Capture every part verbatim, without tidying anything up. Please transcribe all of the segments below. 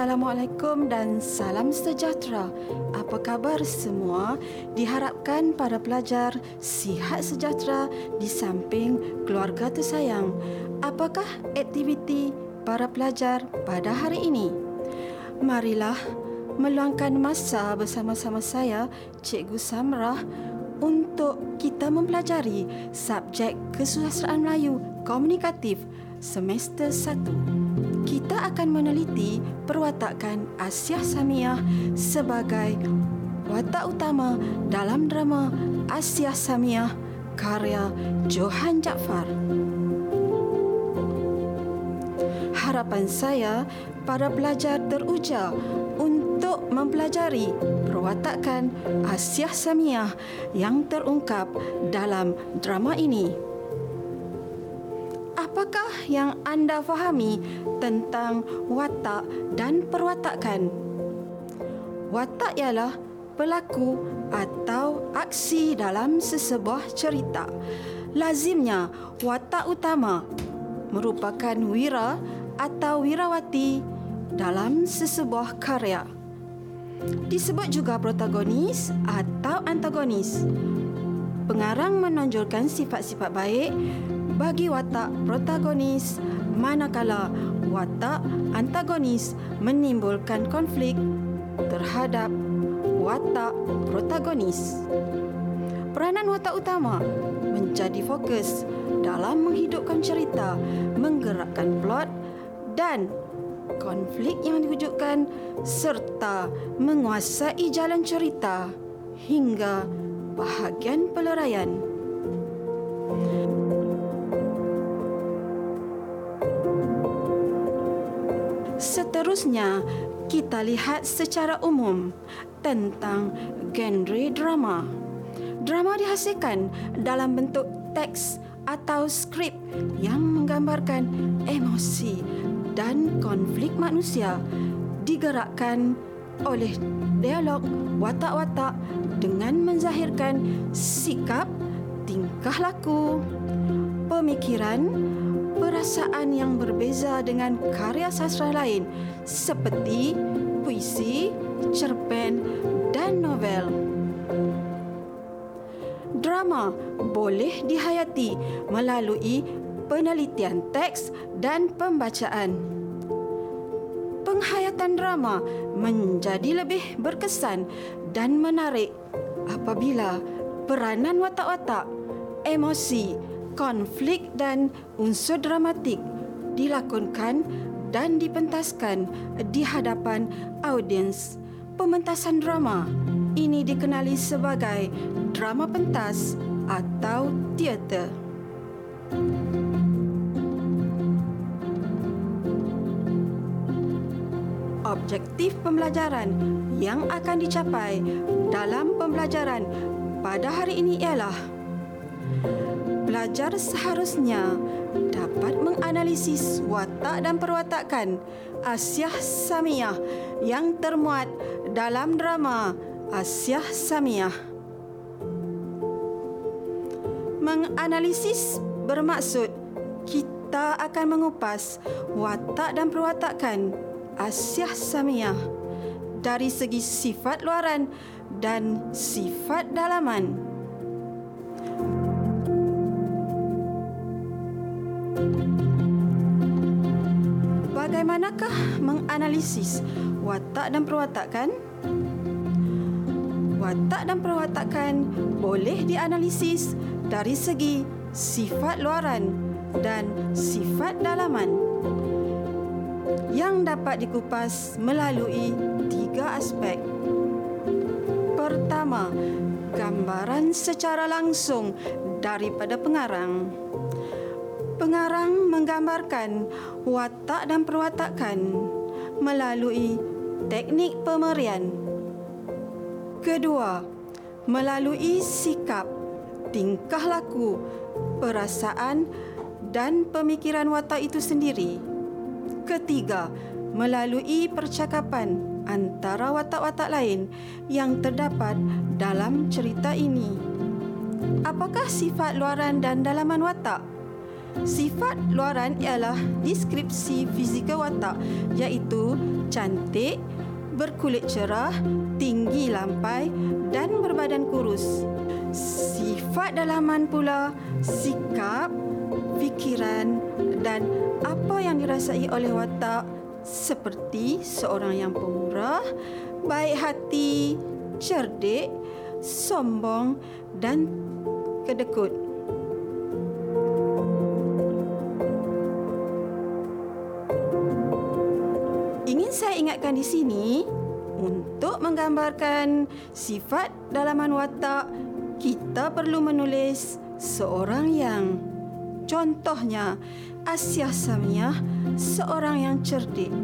Assalamualaikum dan salam sejahtera. Apa khabar semua? Diharapkan para pelajar sihat sejahtera di samping keluarga tersayang. Apakah aktiviti para pelajar pada hari ini? Marilah meluangkan masa bersama-sama saya, Cikgu Samrah, untuk kita mempelajari subjek Kesusasteraan Melayu Komunikatif semester satu. Kita akan meneliti perwatakan Asiah Samiah sebagai watak utama dalam drama Asiah Samiah karya Johan Jaafar. Harapan saya para pelajar teruja untuk mempelajari perwatakan Asiah Samiah yang terungkap dalam drama ini. Apakah yang anda fahami tentang watak dan perwatakan? Watak ialah pelaku atau aksi dalam sesebuah cerita. Lazimnya, watak utama merupakan wira atau wirawati dalam sesebuah karya. Disebut juga protagonis atau antagonis. Pengarang menonjolkan sifat-sifat baik bagi watak protagonis, manakala watak antagonis menimbulkan konflik terhadap watak protagonis. Peranan watak utama menjadi fokus dalam menghidupkan cerita, menggerakkan plot dan konflik yang diwujudkan serta menguasai jalan cerita hingga bahagian peleraian. Seterusnya, kita lihat secara umum tentang genre drama. Drama dihasilkan dalam bentuk teks atau skrip yang menggambarkan emosi dan konflik manusia, digerakkan oleh dialog watak-watak dengan menzahirkan sikap, tingkah laku, pemikiran, perasaan yang berbeza dengan karya sastra lain seperti puisi, cerpen dan novel. Drama boleh dihayati melalui penelitian teks dan pembacaan. Penghayatan drama menjadi lebih berkesan dan menarik apabila peranan watak-watak, emosi, konflik dan unsur dramatik dilakonkan dan dipentaskan di hadapan audiens. Pementasan drama ini dikenali sebagai drama pentas atau teater. Objektif pembelajaran yang akan dicapai dalam pembelajaran pada hari ini ialah pelajar seharusnya dapat menganalisis watak dan perwatakan Asiah Samiah yang termuat dalam drama Asiah Samiah. Menganalisis bermaksud kita akan mengupas watak dan perwatakan Asiah Samiah dari segi sifat luaran dan sifat dalaman. Bagaimanakah menganalisis watak dan perwatakan? Watak dan perwatakan boleh dianalisis dari segi sifat luaran dan sifat dalaman yang dapat dikupas melalui tiga aspek. Pertama, gambaran secara langsung daripada pengarang. Pengarang menggambarkan watak dan perwatakan melalui teknik pemerian. Kedua, melalui sikap, tingkah laku, perasaan dan pemikiran watak itu sendiri. Ketiga, melalui percakapan antara watak-watak lain yang terdapat dalam cerita ini. Apakah sifat luaran dan dalaman watak? Sifat luaran ialah deskripsi fizikal watak, iaitu cantik, berkulit cerah, tinggi lampai dan berbadan kurus. Sifat dalaman pula sikap, fikiran dan apa yang dirasai oleh watak, seperti seorang yang pemurah, baik hati, cerdik, sombong dan kedekut. Ingin saya ingatkan di sini, untuk menggambarkan sifat dalaman watak, kita perlu menulis seorang yang, contohnya Asiah Samiah, seorang yang cerdik.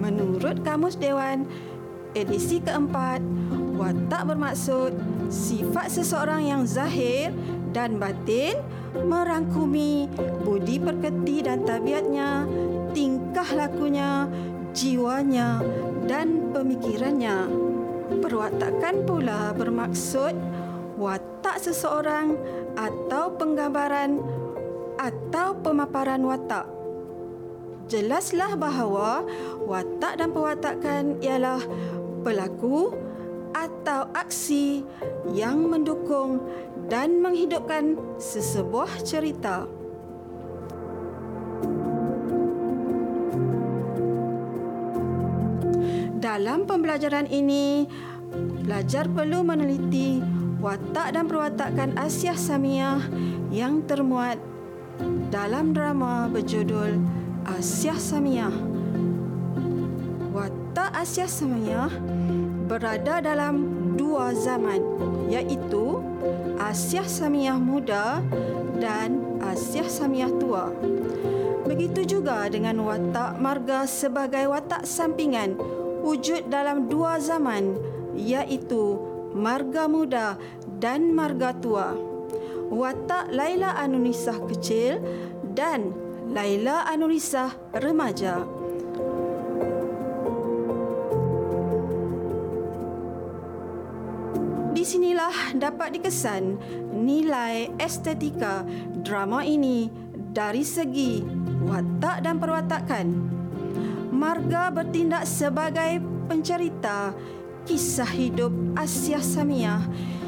Menurut Kamus Dewan, edisi keempat, watak bermaksud sifat seseorang yang zahir dan batin, merangkumi budi pekerti dan tabiatnya, tingkah lakunya, jiwanya dan pemikirannya. Perwatakan pula bermaksud watak seseorang atau penggambaran atau pemaparan watak. Jelaslah bahawa watak dan perwatakan ialah pelaku atau aksi yang mendukung dan menghidupkan sesebuah cerita. Dalam pembelajaran ini, pelajar perlu meneliti watak dan perwatakan Asiah Samiah yang termuat dalam drama berjudul Asiah Samiah. Watak Asiah Samiah berada dalam dua zaman, iaitu Asiah Samiah muda dan Asiah Samiah tua. Begitu juga dengan watak marga sebagai watak sampingan, wujud dalam dua zaman, iaitu marga muda dan marga tua. Watak Laila Anunisah kecil dan Laila Anunisah remaja. Di sinilah dapat dikesan nilai estetika drama ini dari segi watak dan perwatakan. Marga bertindak sebagai pencerita kisah hidup Asiah Samiah,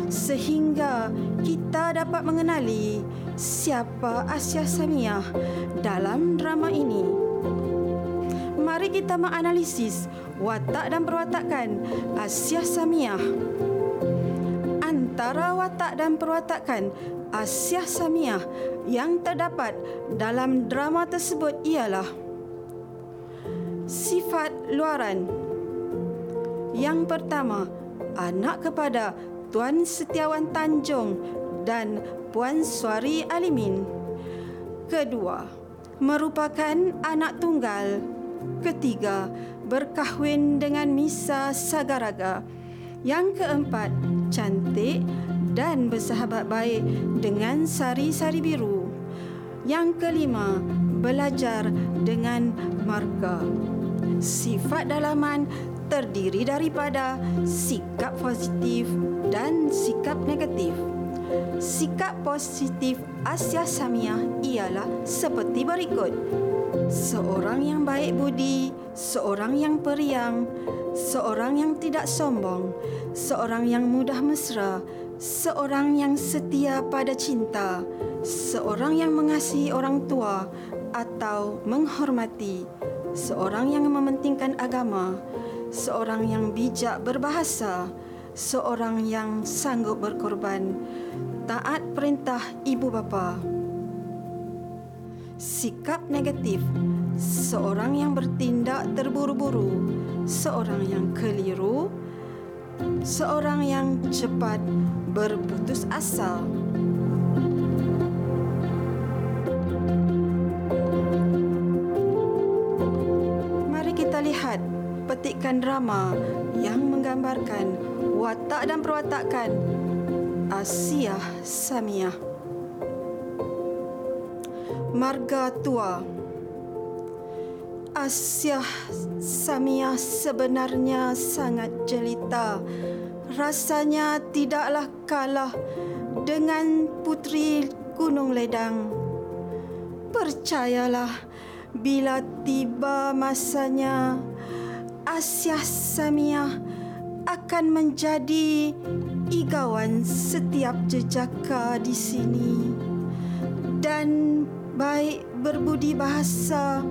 sehingga kita dapat mengenali siapa Asiah Samiah dalam drama ini. Mari kita menganalisis watak dan perwatakan Asiah Samiah. Antara watak dan perwatakan Asiah Samiah yang terdapat dalam drama tersebut ialah sifat luaran. Yang pertama, anak kepada Tuan Setiawan Tanjung dan Puan Suari Alimin. Kedua, merupakan anak tunggal. Ketiga, berkahwin dengan Misa Sagaraga. Yang keempat, cantik dan bersahabat baik dengan Sari-Sari Biru. Yang kelima, belajar dengan marga. Sifat dalaman terdiri daripada sikap positif dan sikap negatif. Sikap positif Asiah Samiah ialah seperti berikut. Seorang yang baik budi, seorang yang periang, seorang yang tidak sombong, seorang yang mudah mesra, seorang yang setia pada cinta, seorang yang mengasihi orang tua atau menghormati, seorang yang mementingkan agama, seorang yang bijak berbahasa, seorang yang sanggup berkorban, taat perintah ibu bapa. Sikap negatif, seorang yang bertindak terburu-buru, seorang yang keliru, seorang yang cepat berputus asa. Mari kita lihat petikan drama yang menggambarkan watak dan perwatakan Asiah Samiah. Marga tua. Asiah Samiah sebenarnya sangat jelita. Rasanya tidaklah kalah dengan Puteri Gunung Ledang. Percayalah, bila tiba masanya, Asyah Samiah akan menjadi igawan setiap jejaka di sini. Dan baik berbudi bahasa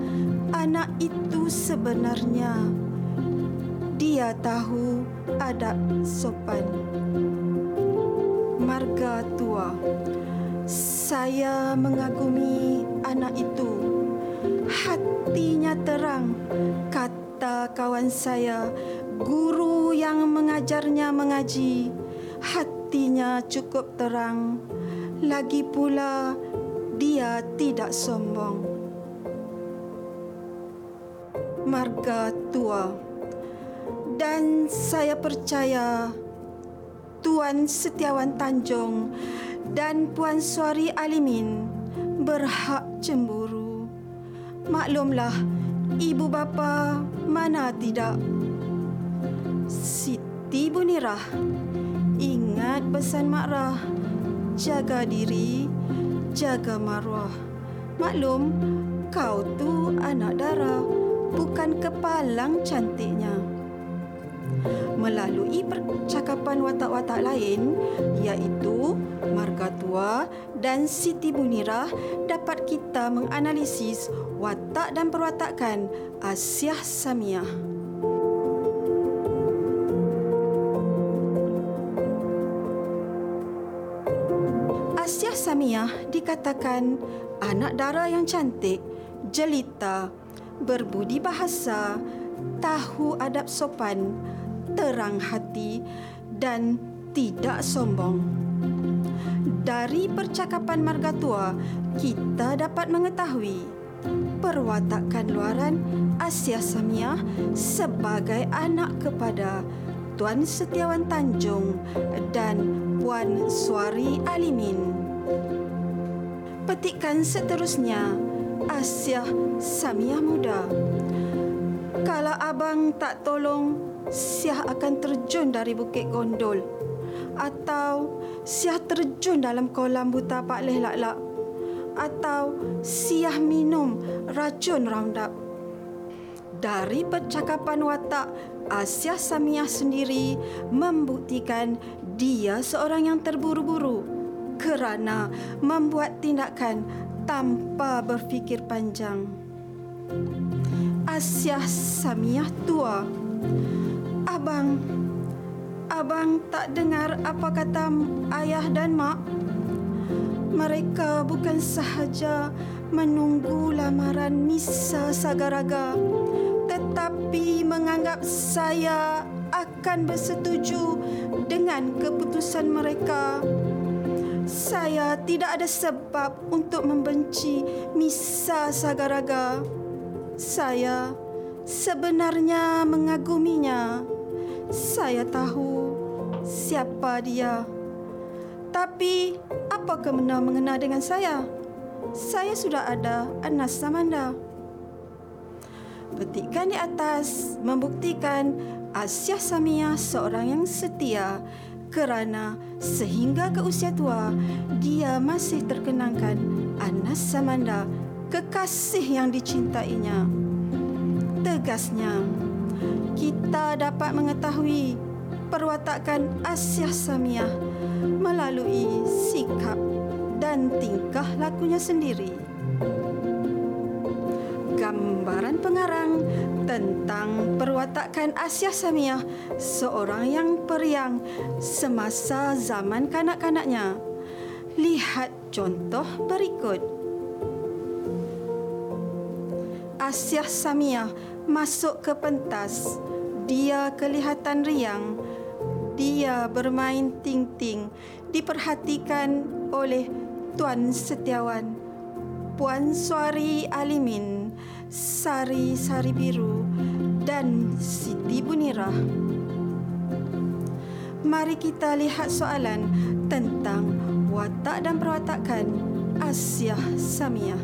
anak itu sebenarnya. Dia tahu adab sopan. Marga tua, saya mengagumi anak itu. Hatinya terang, kata kawan saya, guru yang mengajarnya mengaji. Hatinya cukup terang. Lagi pula, dia tidak sombong. Marga tua, dan saya percaya Tuan Setiawan Tanjung dan Puan Suari Alimin berhak cemburu. Maklumlah, ibu bapa mana tidak. Siti Bunirah, ingat pesan Mak Rah, jaga diri, jaga maruah. Maklum, kau tu anak dara, bukan kepalang cantiknya. Melalui percakapan watak-watak lain, iaitu Marga Tua dan Siti Bunirah, dapat kita menganalisis watak dan perwatakan Asyah Samiah. Asyah Samiah dikatakan anak dara yang cantik, jelita, berbudi bahasa, tahu adab sopan, terang hati dan tidak sombong. Dari percakapan Marga Tua, kita dapat mengetahui perwatakan luaran Asyah Samiah sebagai anak kepada Tuan Setiawan Tanjung dan Puan Suari Alimin. Petikan seterusnya, Asyah Samiah muda. Kalau abang tak tolong, Syah akan terjun dari Bukit Gondol, atau Syah terjun dalam kolam buta Pak Leh Lak-Lak, atau Syah minum racun Roundup. Dari percakapan watak Asyah Samiah sendiri membuktikan dia seorang yang terburu-buru kerana membuat tindakan tanpa berfikir panjang. Asyah Samiah tua, Abang, abang tak dengar apa kata ayah dan mak? Mereka bukan sahaja menunggu lamaran Nisa Sagaraga, tetapi menganggap saya akan bersetuju dengan keputusan mereka. Saya tidak ada sebab untuk membenci Nisa Sagaraga. Saya sebenarnya mengaguminya. Saya tahu siapa dia. Tapi apa kena mengena dengan saya? Saya sudah ada Anas Samanda. Petikan di atas membuktikan Asyah Samiah seorang yang setia, kerana sehingga ke usia tua dia masih terkenangkan Anas Samanda, kekasih yang dicintainya. Tegasnya, kita dapat mengetahui perwatakan Asyah Samiah melalui sikap dan tingkah lakunya sendiri. Gambaran pengarang tentang perwatakan Asyah Samiah, seorang yang periang semasa zaman kanak-kanaknya. Lihat contoh berikut. Asyah Samiah masuk ke pentas. Dia kelihatan riang. Dia bermain ting-ting. Diperhatikan oleh Tuan Setiawan, Puan Suari Alimin, Sari Sari Biru dan Siti Bunirah. Mari kita lihat soalan tentang watak dan perwatakan Asyah Samiah.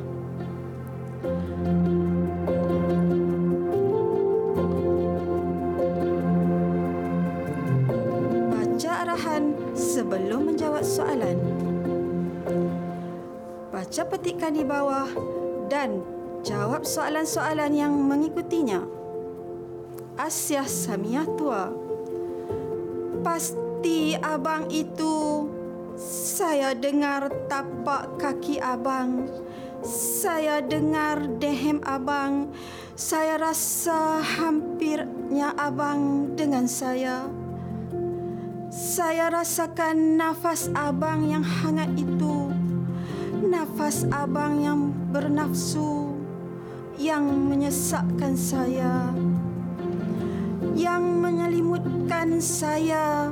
Baca arahan sebelum menjawab soalan. Baca petikan di bawah dan jawab soalan-soalan yang mengikutinya. Asyah Samiatua, pasti abang itu. Saya dengar tapak kaki abang. Saya dengar dehem abang. Saya rasa hampirnya abang dengan saya. Saya rasakan nafas abang yang hangat itu. Nafas abang yang bernafsu, yang menyesakkan saya, yang menyelimutkan saya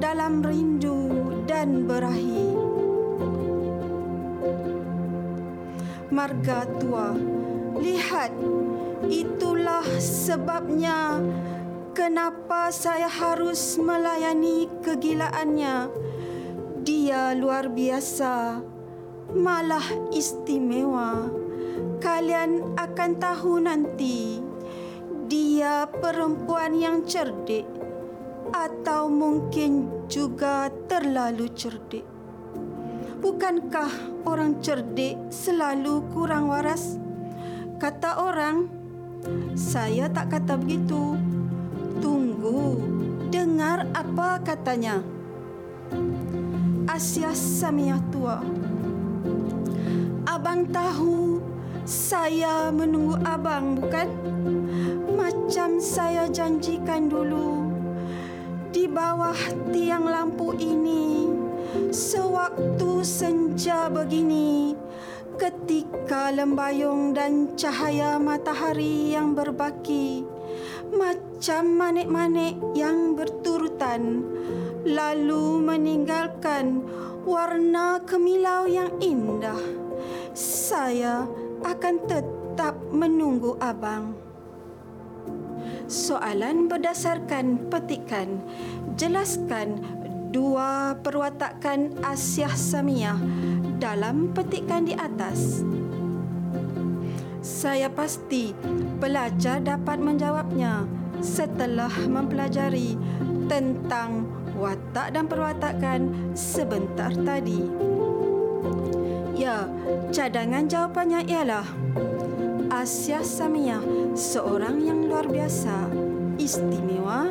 dalam rindu dan berahi. Marga tua, lihat, itulah sebabnya kenapa saya harus melayani kegilaannya. Dia luar biasa, malah istimewa. Kalian akan tahu nanti. Dia perempuan yang cerdik, atau mungkin juga terlalu cerdik. Bukankah orang cerdik selalu kurang waras? Kata orang. Saya tak kata begitu. Tunggu, dengar apa katanya. Asyah Samiatua, abang tahu saya menunggu abang, bukan? Macam saya janjikan dulu. Di bawah tiang lampu ini, sewaktu senja begini, ketika lembayung dan cahaya matahari yang berbaki, macam manik-manik yang berturutan, lalu meninggalkan warna kemilau yang indah, saya akan tetap menunggu abang. Soalan berdasarkan petikan. Jelaskan dua perwatakan Asyah Samiah dalam petikan di atas. Saya pasti pelajar dapat menjawabnya setelah mempelajari tentang watak dan perwatakan sebentar tadi. Ya, cadangan jawapannya ialah Asyah Samiah seorang yang luar biasa, istimewa,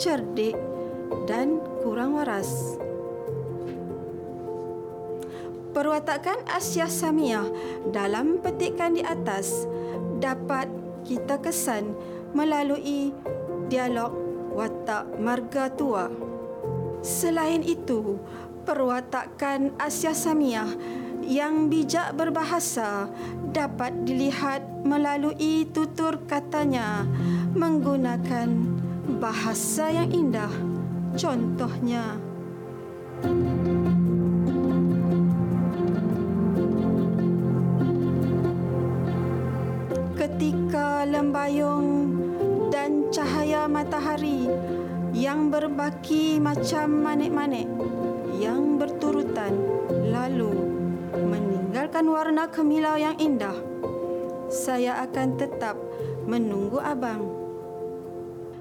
cerdik dan kurang waras. Perwatakan Asyah Samiah dalam petikan di atas dapat kita kesan melalui dialog watak marga tua. Selain itu, perwatakan Asyah Samiah yang bijak berbahasa dapat dilihat melalui tutur katanya menggunakan bahasa yang indah. Contohnya, ketika lembayung dan cahaya matahari yang berbaki macam manik-manik yang berturutan lalu meninggalkan warna kemilau yang indah, saya akan tetap menunggu abang.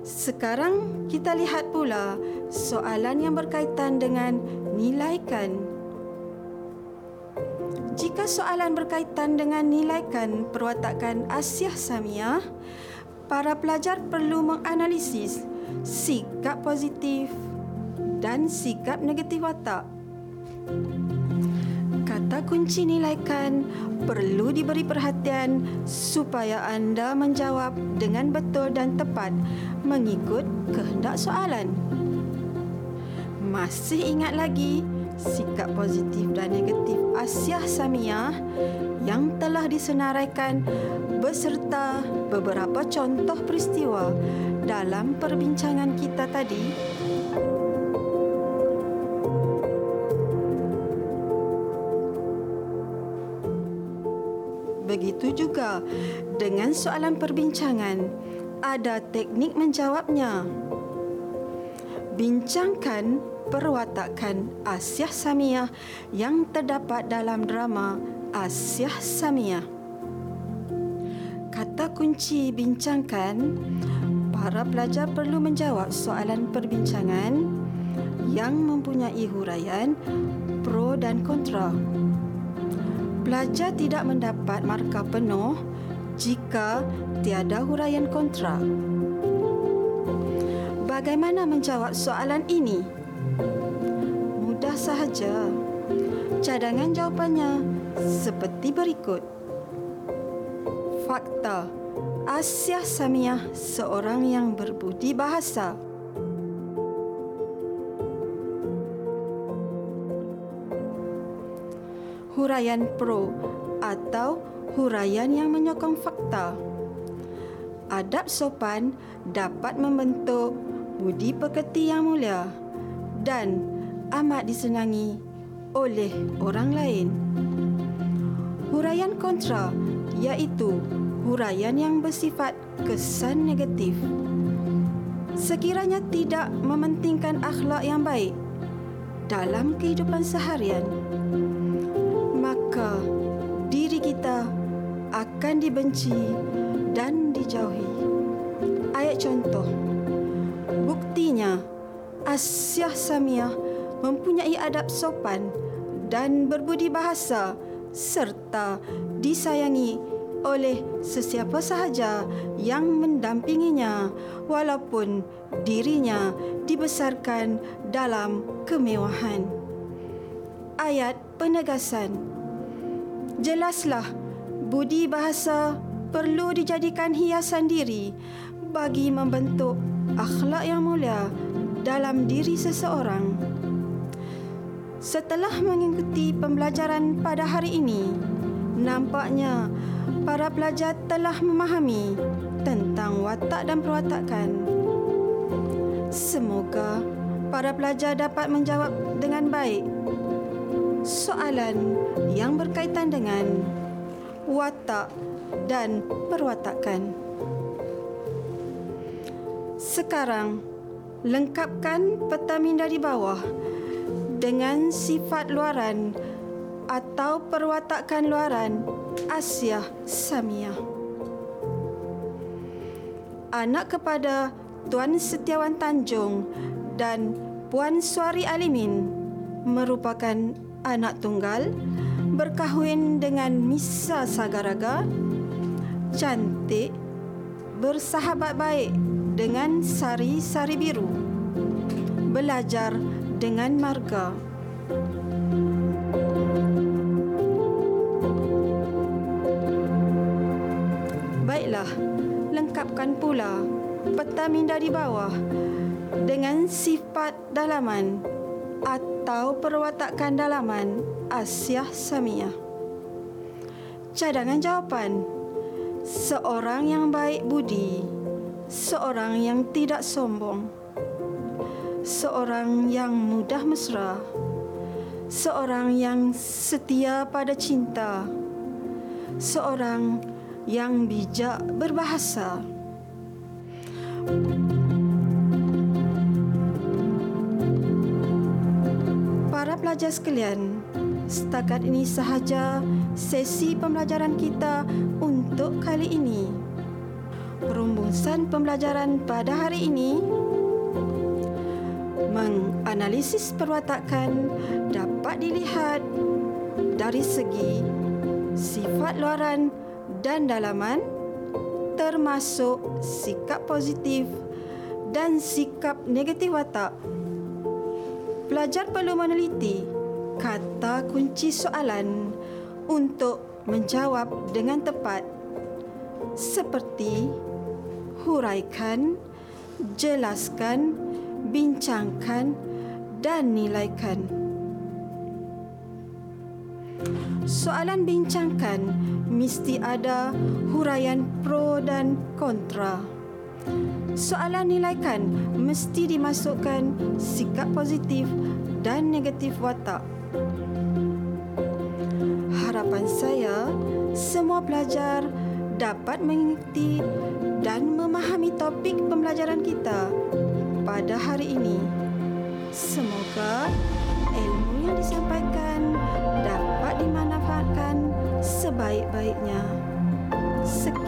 Sekarang kita lihat pula soalan yang berkaitan dengan nilaikan. Jika soalan berkaitan dengan nilaikan perwatakan Asyah Samiah, para pelajar perlu menganalisis sikap positif dan sikap negatif watak. Kata kunci nilaikan perlu diberi perhatian supaya anda menjawab dengan betul dan tepat mengikut kehendak soalan. Masih ingat lagi sikap positif dan negatif Asyah Samiah yang telah disenaraikan beserta beberapa contoh peristiwa dalam perbincangan kita tadi? Begitu juga dengan soalan perbincangan, ada teknik menjawabnya. Bincangkan perwatakan Asyah Samiah yang terdapat dalam drama Asyah Samiah. Kata kunci bincangkan, para pelajar perlu menjawab soalan perbincangan yang mempunyai huraian pro dan kontra. Pelajar tidak mendapat markah penuh jika tiada huraian kontrak. Bagaimana menjawab soalan ini? Mudah sahaja. Cadangan jawapannya seperti berikut. Fakta, Asiah Samiah seorang yang berbudi bahasa. Huraian pro atau huraian yang menyokong fakta. Adab sopan dapat membentuk budi pekerti yang mulia dan amat disenangi oleh orang lain. Huraian kontra iaitu huraian yang bersifat kesan negatif. Sekiranya tidak mementingkan akhlak yang baik dalam kehidupan seharian, maka diri kita akan dibenci dan dijauhi. Ayat contoh. Buktinya, Asiah Samiah mempunyai adab sopan dan berbudi bahasa serta disayangi oleh sesiapa sahaja yang mendampinginya walaupun dirinya dibesarkan dalam kemewahan. Ayat penegasan. Jelaslah, budi bahasa perlu dijadikan hiasan diri bagi membentuk akhlak yang mulia dalam diri seseorang. Setelah mengikuti pembelajaran pada hari ini, nampaknya para pelajar telah memahami tentang watak dan perwatakan. Semoga para pelajar dapat menjawab dengan baik soalan yang berkaitan dengan watak dan perwatakan. Sekarang, lengkapkan peta minda di bawah dengan sifat luaran atau perwatakan luaran Asiah Samiah. Anak kepada Tuan Setiawan Tanjung dan Puan Suari Alimin, merupakan anak tunggal, berkahwin dengan Misa Sagaraga, cantik, bersahabat baik dengan Sari Sari Biru, belajar dengan Marga. Baiklah, lengkapkan pula peta minda di bawah dengan sifat dalaman atau perwatakan dalaman Asiah Samiah. Cadangan jawapan, seorang yang baik budi, seorang yang tidak sombong, seorang yang mudah mesra, seorang yang setia pada cinta, seorang yang bijak berbahasa. Para pelajar sekalian, setakat ini sahaja sesi pembelajaran kita untuk kali ini. Rumusan pembelajaran pada hari ini: menganalisis perwatakan dapat dilihat dari segi sifat luaran dan dalaman, termasuk sikap positif dan sikap negatif watak. Pelajar perlu meneliti kata kunci soalan untuk menjawab dengan tepat, seperti huraikan, jelaskan, bincangkan dan nilaikan. Soalan bincangkan mesti ada huraian pro dan kontra. Soalan nilaikan mesti dimasukkan sikap positif dan negatif watak. Harapan saya, semua pelajar dapat mengikuti dan memahami topik pembelajaran kita pada hari ini. Semoga ilmu yang disampaikan dapat dimanfaatkan sebaik-baiknya. Sek-